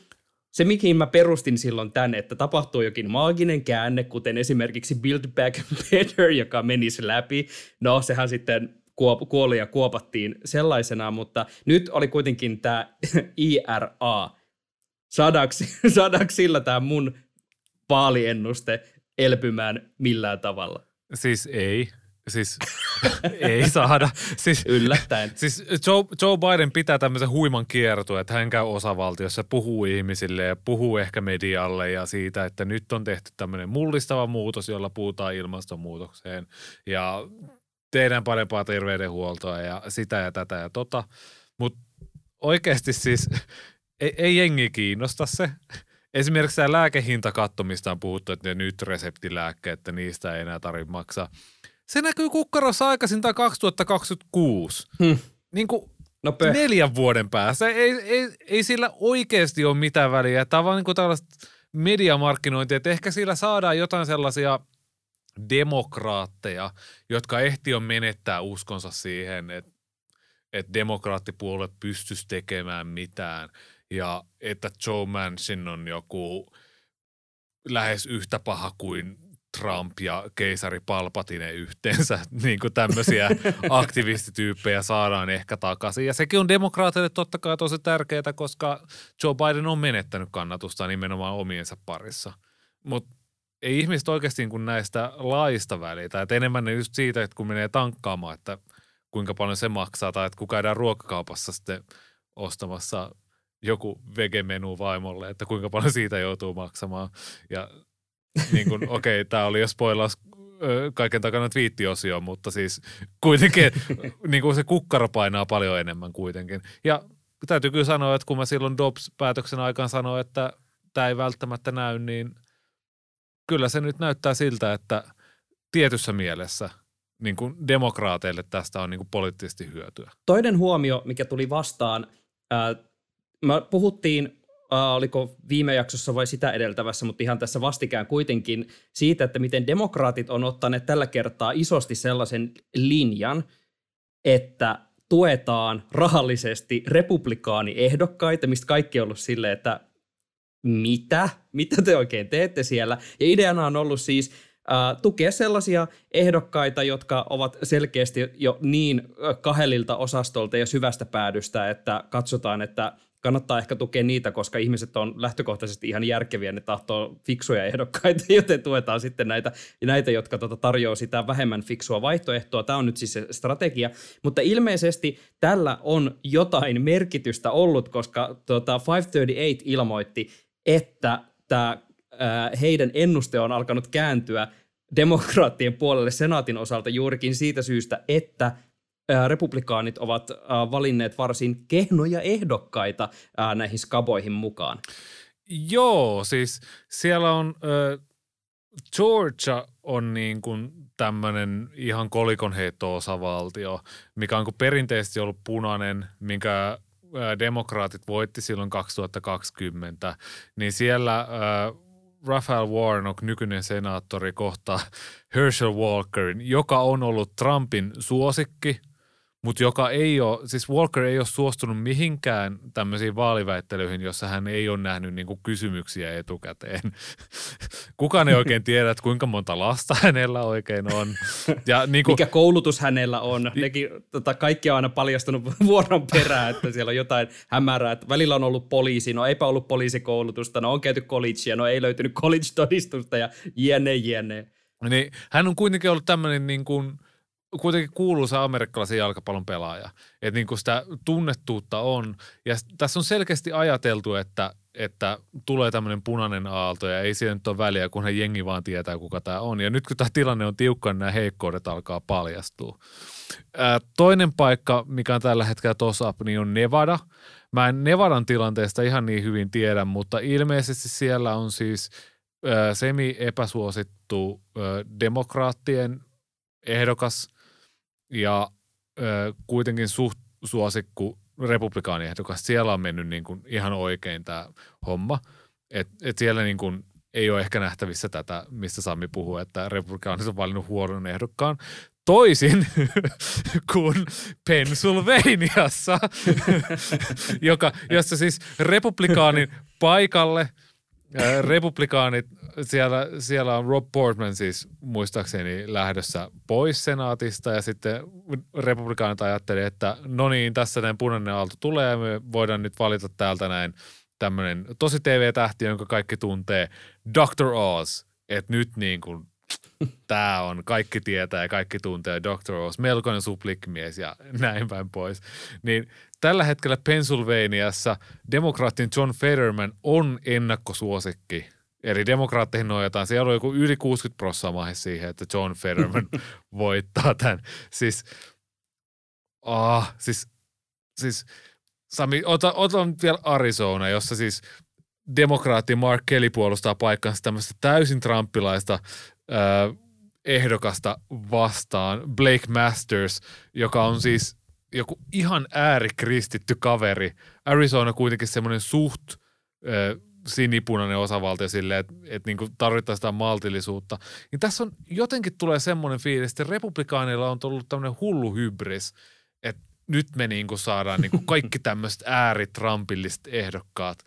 se, mihin mä perustin silloin tänne, että tapahtuu jokin maaginen käänne, kuten esimerkiksi Build Back Better, joka menisi läpi. No, sehän sitten kuop- kuoli ja kuopattiin sellaisenaan, mutta nyt oli kuitenkin tämä I R A. Saadaanko, saadaanko sillä tämä mun vaaliennuste elpymään millään tavalla? Siis ei. Siis ei saada. Siis, yllättäen. Siis Joe, Joe Biden pitää tämmöisen huiman kiertuen, että hän käy osavaltiossa, puhuu ihmisille ja puhuu ehkä medialle ja siitä, että nyt on tehty tämmöinen mullistava muutos, jolla puhutaan ilmastonmuutokseen ja tehdään parempaa terveydenhuoltoa ja sitä ja tätä ja tota. Mutta oikeasti siis ei, ei jengi kiinnosta se. Esimerkiksi tämä lääkehintakatto, mistä on puhuttu, että nyt reseptilääkkeet, että niistä ei enää tarvitse maksaa. Se näkyy kukkarossa aikaisin tai kaksituhattakaksikymmentäkuusi. Hmm. Niin kuin no neljän vuoden päässä. Ei, ei, ei sillä oikeasti ole mitään väliä. Tämä on vaan niin kuin tällaista mediamarkkinointia, että ehkä sillä saadaan jotain sellaisia demokraatteja, jotka ehti on menettää uskonsa siihen, että, että demokraattipuolue pystyisi tekemään mitään ja että Joe Manchin on joku lähes yhtä paha kuin Trump ja keisari Palpatine yhteensä, niin kuin tämmöisiä aktivistityyppejä saadaan ehkä takaisin. Ja sekin on demokraateille totta kai tosi tärkeää, koska Joe Biden on menettänyt kannatusta nimenomaan omiensa parissa. Mutta ei ihmiset oikeasti kun näistä laista välitä. Et enemmän ne just siitä, että kun menee tankkaamaan, että kuinka paljon se maksaa tai että kun käydään ruokakaupassa sitten ostamassa joku vegemenu vaimolle, että kuinka paljon siitä joutuu maksamaan ja niin kuin, okei, okay, tämä oli jo spoilaus kaiken takana twiitti-osio, mutta siis kuitenkin niin kuin se kukkaro painaa paljon enemmän kuitenkin. Ja täytyy kyllä sanoa, että kun mä silloin Dobbs-päätöksen aikaan sanoin, että tämä ei välttämättä näy, niin kyllä se nyt näyttää siltä, että tietyssä mielessä niin kuin demokraateille tästä on niin kuin poliittisesti hyötyä. Toinen huomio, mikä tuli vastaan, äh, me puhuttiin Uh, oliko viime jaksossa vai sitä edeltävässä, mutta ihan tässä vastikään kuitenkin siitä, että miten demokraatit on ottaneet tällä kertaa isosti sellaisen linjan, että tuetaan rahallisesti republikaaniehdokkaita, mistä kaikki on ollut silleen, että mitä? Mitä te oikein teette siellä? Ja ideana on ollut siis uh, tukea sellaisia ehdokkaita, jotka ovat selkeästi jo niin kahelilta osastolta ja syvästä päädystä, että katsotaan, että kannattaa ehkä tukea niitä, koska ihmiset on lähtökohtaisesti ihan järkeviä, ne tahtoo fiksuja ehdokkaita, joten tuetaan sitten näitä, näitä jotka tota tarjoaa sitä vähemmän fiksua vaihtoehtoa. Tämä on nyt siis se strategia, mutta ilmeisesti tällä on jotain merkitystä ollut, koska tota FiveThirtyEight ilmoitti, että tämä, ää, heidän ennuste on alkanut kääntyä demokraattien puolelle senaatin osalta juurikin siitä syystä, että republikaanit ovat valinneet varsin kehnoja ehdokkaita näihin skaboihin mukaan. Joo, siis siellä on, äh, Georgia on niin kuin tämmöinen ihan kolikonheitto-osavaltio, mikä on kuin perinteisesti ollut punainen, minkä äh, demokraatit voitti silloin kaksituhattakaksikymmentä, niin siellä äh, Raphael Warnock, nykyinen senaattori, kohtaa Herschel Walkerin, joka on ollut Trumpin suosikki, mutta joka ei ole, siis Walker ei ole suostunut mihinkään tämmöisiin vaaliväittelyihin, jossa hän ei ole nähnyt niinku kysymyksiä etukäteen. Kukaan ei oikein tiedä, että kuinka monta lasta hänellä oikein on. Ja niinku, mikä koulutus hänellä on. Nekin, tota, kaikki on aina paljastunut vuoron perään, että siellä on jotain hämärää. Että välillä on ollut poliisi, no eipä ollut poliisikoulutusta, no on käyty collegea, no ei löytynyt college-todistusta ja jne, jne. Niin, hän on kuitenkin ollut tämmöinen niin kuin kuitenkin kuuluisa amerikkalaisen jalkapallon pelaaja. Että niin kuin sitä tunnettuutta on. Ja tässä on selkeästi ajateltu, että, että tulee tämmöinen punainen aalto ja ei siinä nyt ole väliä, kunhan jengi vaan tietää, kuka tämä on. Ja nyt kun tämä tilanne on tiukka, niin nämä heikkoudet alkaa paljastua. Ää, toinen paikka, mikä on tällä hetkellä tossa, niin on Nevada. Mä en Nevadan tilanteesta ihan niin hyvin tiedä, mutta ilmeisesti siellä on siis ää, semi-epäsuosittu ää, demokraattien ehdokas ja ö, kuitenkin suht suosikku republikaaniehdokas. Siellä on mennyt niin kuin ihan oikein tämä homma. Et, et siellä niin kuin ei ole ehkä nähtävissä tätä, mistä Sami puhuu, että republikaanit on valinnut huonon ehdokkaan. Toisin kuin Pennsylvaniassa, joka, jossa siis republikaanin paikalle republikaanit, siellä, siellä on Rob Portman siis muistaakseni lähdössä pois senaatista ja sitten republikaanit ajatteli, että no niin, tässä näin punainen aalto tulee ja me voidaan nyt valita täältä näin tämmöinen tosi T V-tähti, jonka kaikki tuntee, doctor Oz, että nyt niin kuin tämä on, kaikki tietää ja kaikki tuntee doctor Oz, melkoinen suplikkimies ja näin päin pois, niin tällä hetkellä Pennsylvaniassa demokraattin John Fetterman on ennakkosuosikki. Eli demokraatteihin nojataan. Siellä on joku yli kuusikymmentä prosenttia mahe siihen, että John Fetterman voittaa tämän. Siis, ah, siis, siis Sami, otan, otan vielä Arizona, jossa siis demokraatti Mark Kelly puolustaa paikkansa tämmöistä täysin trumpilaista äh, ehdokasta vastaan, Blake Masters, joka on siis joku ihan äärikristitty kaveri. Arizona kuitenkin semmoinen suht ö, sinipunainen osavaltio silleen, että et niinku tarvitaan sitä maltillisuutta. Niin tässä on jotenkin tulee semmoinen fiilis, että republikaaneilla on tullut tämmöinen hullu hybris, että nyt me niinku saadaan niinku kaikki tämmöiset ääritrampilliset ehdokkaat.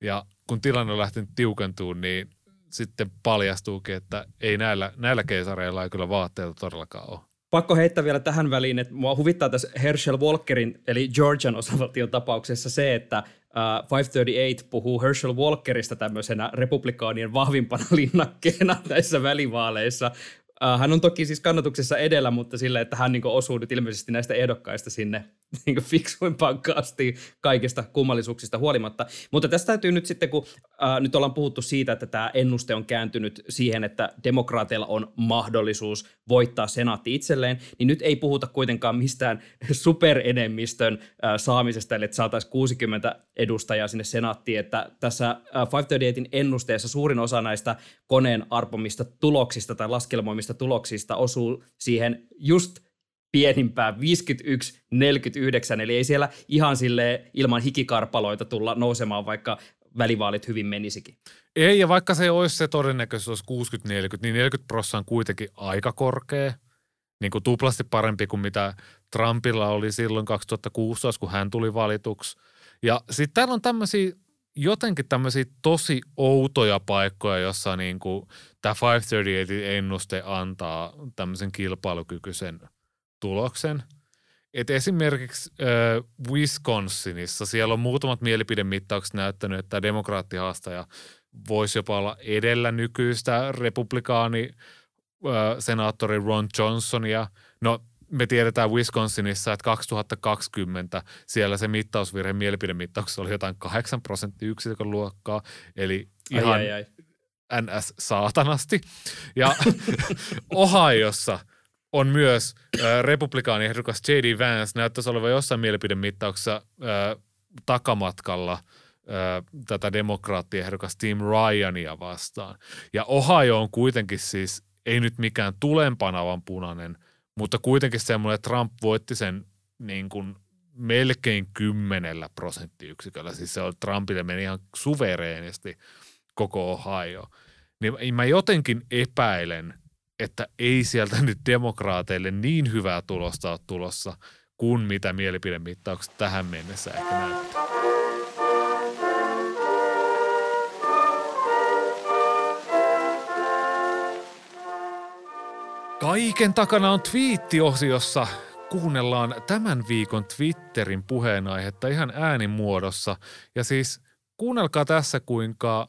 Ja kun tilanne on lähtenyt tiukentumaan, niin sitten paljastuukin, että ei näillä, näillä keisareilla ei kyllä vaatteita todellakaan ole. Pakko heittää vielä tähän väliin, että mua huvittaa tässä Herschel Walkerin, eli Georgian osavaltion tapauksessa se, että uh, FiveThirtyEight puhuu Herschel Walkerista tämmöisenä republikaanien vahvimpana linnakkeena näissä välivaaleissa. Uh, hän on toki siis kannatuksessa edellä, mutta sillä, että hän niin kuin osuu nyt ilmeisesti näistä ehdokkaista sinne niin kuin fiksuimpaan kastiin kaikista kummallisuuksista huolimatta. Mutta tästä täytyy nyt sitten, kun uh, nyt ollaan puhuttu siitä, että tämä ennuste on kääntynyt siihen, että demokraateilla on mahdollisuus voittaa senaatti itselleen, niin nyt ei puhuta kuitenkaan mistään superenemmistön uh, saamisesta, eli että saataisiin kuusikymmentä edustajaa sinne senaattiin, että tässä uh, FiveThirtyEightin ennusteessa suurin osa näistä koneen arpomista tuloksista tai laskelmoimista tuloksista osuu siihen just pienimpään viisikymmentäyksi neljäkymmentäyhdeksän, eli ei siellä ihan silleen ilman hikikarpaloita tulla nousemaan, vaikka välivaalit hyvin menisikin. Ei, ja vaikka se olisi se todennäköisyys olisi kuusikymmentä neljäkymmentä, niin neljäkymmentä prosenttia on kuitenkin aika korkea, niin kuin tuplasti parempi kuin mitä Trumpilla oli silloin kaksituhattakuusitoista, kun hän tuli valituksi. Ja sitten täällä on tämmöisiä jotenkin tämmöisiä tosi outoja paikkoja, jossa niin kuin tämä FiveThirtyEight-ennuste antaa tämmöisen kilpailukykyisen tuloksen. Et esimerkiksi äh, Wisconsinissa siellä on muutamat mielipidemittaukset näyttänyt, että demokraattihaastaja voisi jopa olla edellä nykyistä republikaani äh, senaattori Ron Johnsonia. No me tiedetään Wisconsinissa, että kaksituhattakaksikymmentä siellä se mittausvirhe mielipidemittauksessa oli jotain kahdeksan prosenttiyksikön luokkaa, eli ihan ai, ai, ai. N S-saatanasti. Ja Ohiossa on myös äh, republikaaniehdokas J D Vance näyttäisi olevan jossain mielipidemittauksessa äh, takamatkalla äh, tätä demokraattiehdokas Tim Ryania vastaan. Ja Ohio on kuitenkin siis, ei nyt mikään tulenpanavan punainen, mutta kuitenkin semmoinen, että Trump voitti sen niin kuin melkein kymmenellä prosenttiyksiköllä. Siis se oli Trumpille meni ihan suvereenisti koko Ohio. Niin mä jotenkin epäilen, että ei sieltä nyt demokraateille niin hyvää tulosta ole tulossa, kuin mitä mielipidemittaukset tähän mennessä ehkä näyttää. Kaiken takana on twiittiosiossa. Kuunnellaan tämän viikon Twitterin puheenaihetta ihan äänimuodossa. Ja siis kuunnelkaa tässä, kuinka ö,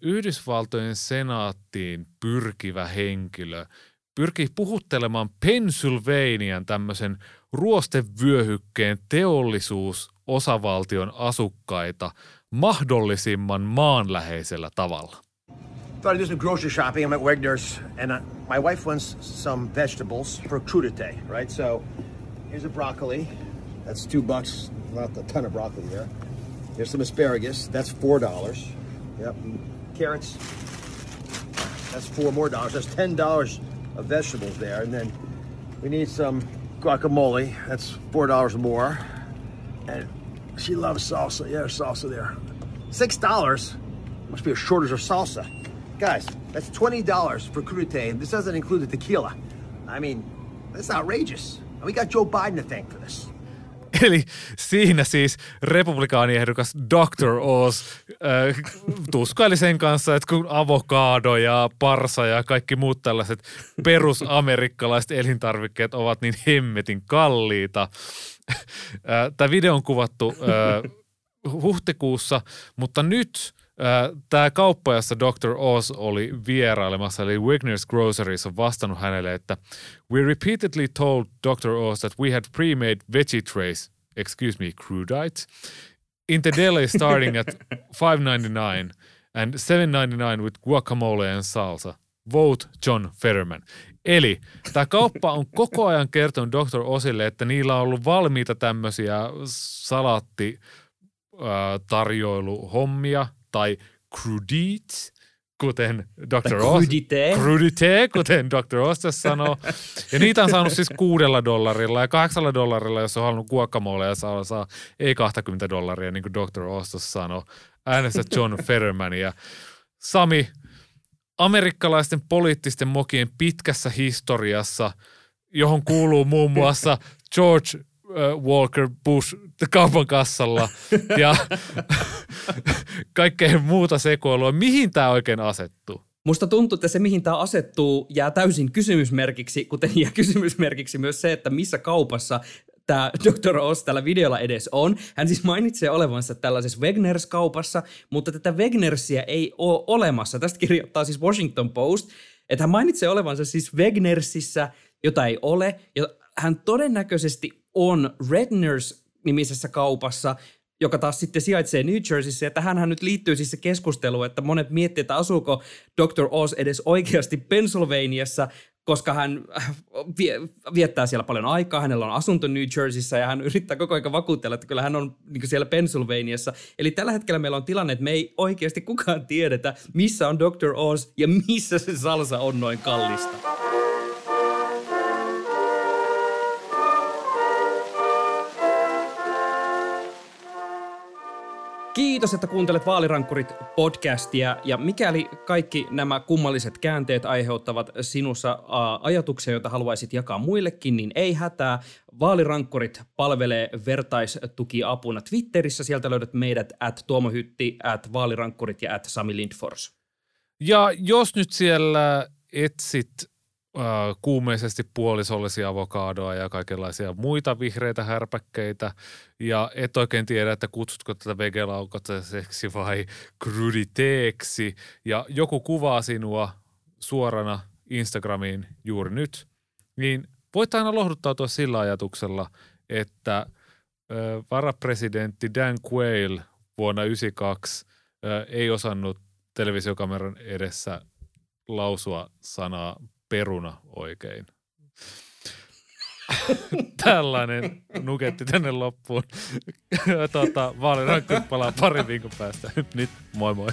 Yhdysvaltojen senaattiin pyrkivä henkilö pyrkii puhuttelemaan Pennsylvanian tämmöisen ruostevyöhykkeen teollisuusosavaltion asukkaita mahdollisimman maanläheisellä tavalla. I thought I'd do some grocery shopping. I'm at Wegner's, and I, my wife wants some vegetables for crudité, right? So here's a broccoli. That's two bucks, not a ton of broccoli there. Here's some asparagus. That's four dollars. Yep. Carrots. That's four more dollars. That's ten dollars of vegetables there. And then we need some guacamole. That's four dollars more. And she loves salsa. Yeah, there's salsa there. Six dollars. Must be a shortage of salsa. Guys, that's twenty dollars for crudité, and this doesn't include the tequila. I mean, that's outrageous. We got Joe Biden to thank for this. Eli siinä siis republikaaniehdokas doctor Oz äh, tuskaili sen kanssa, että kun avokado ja parsa ja kaikki muut tällaiset perusamerikkalaiset elintarvikkeet ovat niin hemmetin kalliita. Äh, Tämä video on kuvattu äh, huhtikuussa, mutta nyt tämä kauppa, jossa doctor Oz oli vierailemassa, eli Wegner's Groceries, on vastannut hänelle, että we repeatedly told doctor Oz that we had pre-made veggie trays, excuse me, crudites, in the deli starting at five ninety-nine and seven ninety-nine with guacamole and salsa. Vote John Fetterman. Eli tämä kauppa on koko ajan kertonut doctor Ozille, että niillä on ollut valmiita tämmöisiä salaattitarjoiluhommia, tai crudites, kuten doctor Oz, crudité, kuten doctor Oz sanoo. Ja niitä on saanut siis kuudella dollarilla ja kahdeksalla dollarilla, jos on halunnut guacamoleja saa, saa ei kaksikymmentä dollaria, niin kuin doctor Oz sanoo. Äänestä John Fettermania. Sami, amerikkalaisten poliittisten mokien pitkässä historiassa, johon kuuluu muun muassa George Walker Bush kaupan kassalla ja kaikkea muuta sekoilua. Mihin tämä oikein asettuu? Musta tuntuu, että se mihin tämä asettuu jää täysin kysymysmerkiksi, kuten jää kysymysmerkiksi myös se, että missä kaupassa tämä doctor Oz tällä videolla edes on. Hän siis mainitsee olevansa tällaisessa Wegner's kaupassa, mutta tätä Wegner'siä ei ole olemassa. Tästä kirjoittaa siis Washington Post, että hän mainitsee olevansa siis Wegner'sissä, jota ei ole, ja hän todennäköisesti on Redner's-nimisessä kaupassa, joka taas sitten sijaitsee New Jerseyssä. Ja tähänhän nyt liittyy siis se keskustelu, että monet miettii, että asuuko doctor Oz edes oikeasti Pennsylvaniassa, koska hän viettää siellä paljon aikaa, hänellä on asunto New Jerseyssä ja hän yrittää koko ajan vakuutella, että kyllä hän on niin kuin siellä Pennsylvaniassa. Eli tällä hetkellä meillä on tilanne, että me ei oikeasti kukaan tiedetä, missä on doctor Oz ja missä se salsa on noin kallista. Kiitos, että kuuntelet Vaalirankkurit-podcastia, ja mikäli kaikki nämä kummalliset käänteet aiheuttavat sinussa ajatuksia, joita haluaisit jakaa muillekin, niin ei hätää. Vaalirankkurit palvelee vertaistukiapuna Twitterissä. Sieltä löydät meidät at Tuomo Hytti, at Vaalirankkurit ja at Sami Lindfors. Ja jos nyt siellä etsit äh, kuumeisesti puolisollisia avokaadoa ja kaikenlaisia muita vihreitä härpäkkeitä, ja et oikein tiedä, että kutsutko tätä vegelaukaseksi vai cruditeeksi. Ja joku kuvaa sinua suorana Instagramiin juuri nyt, niin voit aina lohduttautua sillä ajatuksella, että ö, varapresidentti Dan Quayle vuonna yhdeksänkymmentäkaksi ö, ei osannut televisiokameran edessä lausua sanaa peruna oikein. Tällainen nuketti tänne loppuun. Tuota, Vaalirankkurit palaa parin viikon päästä. Nyt moi moi.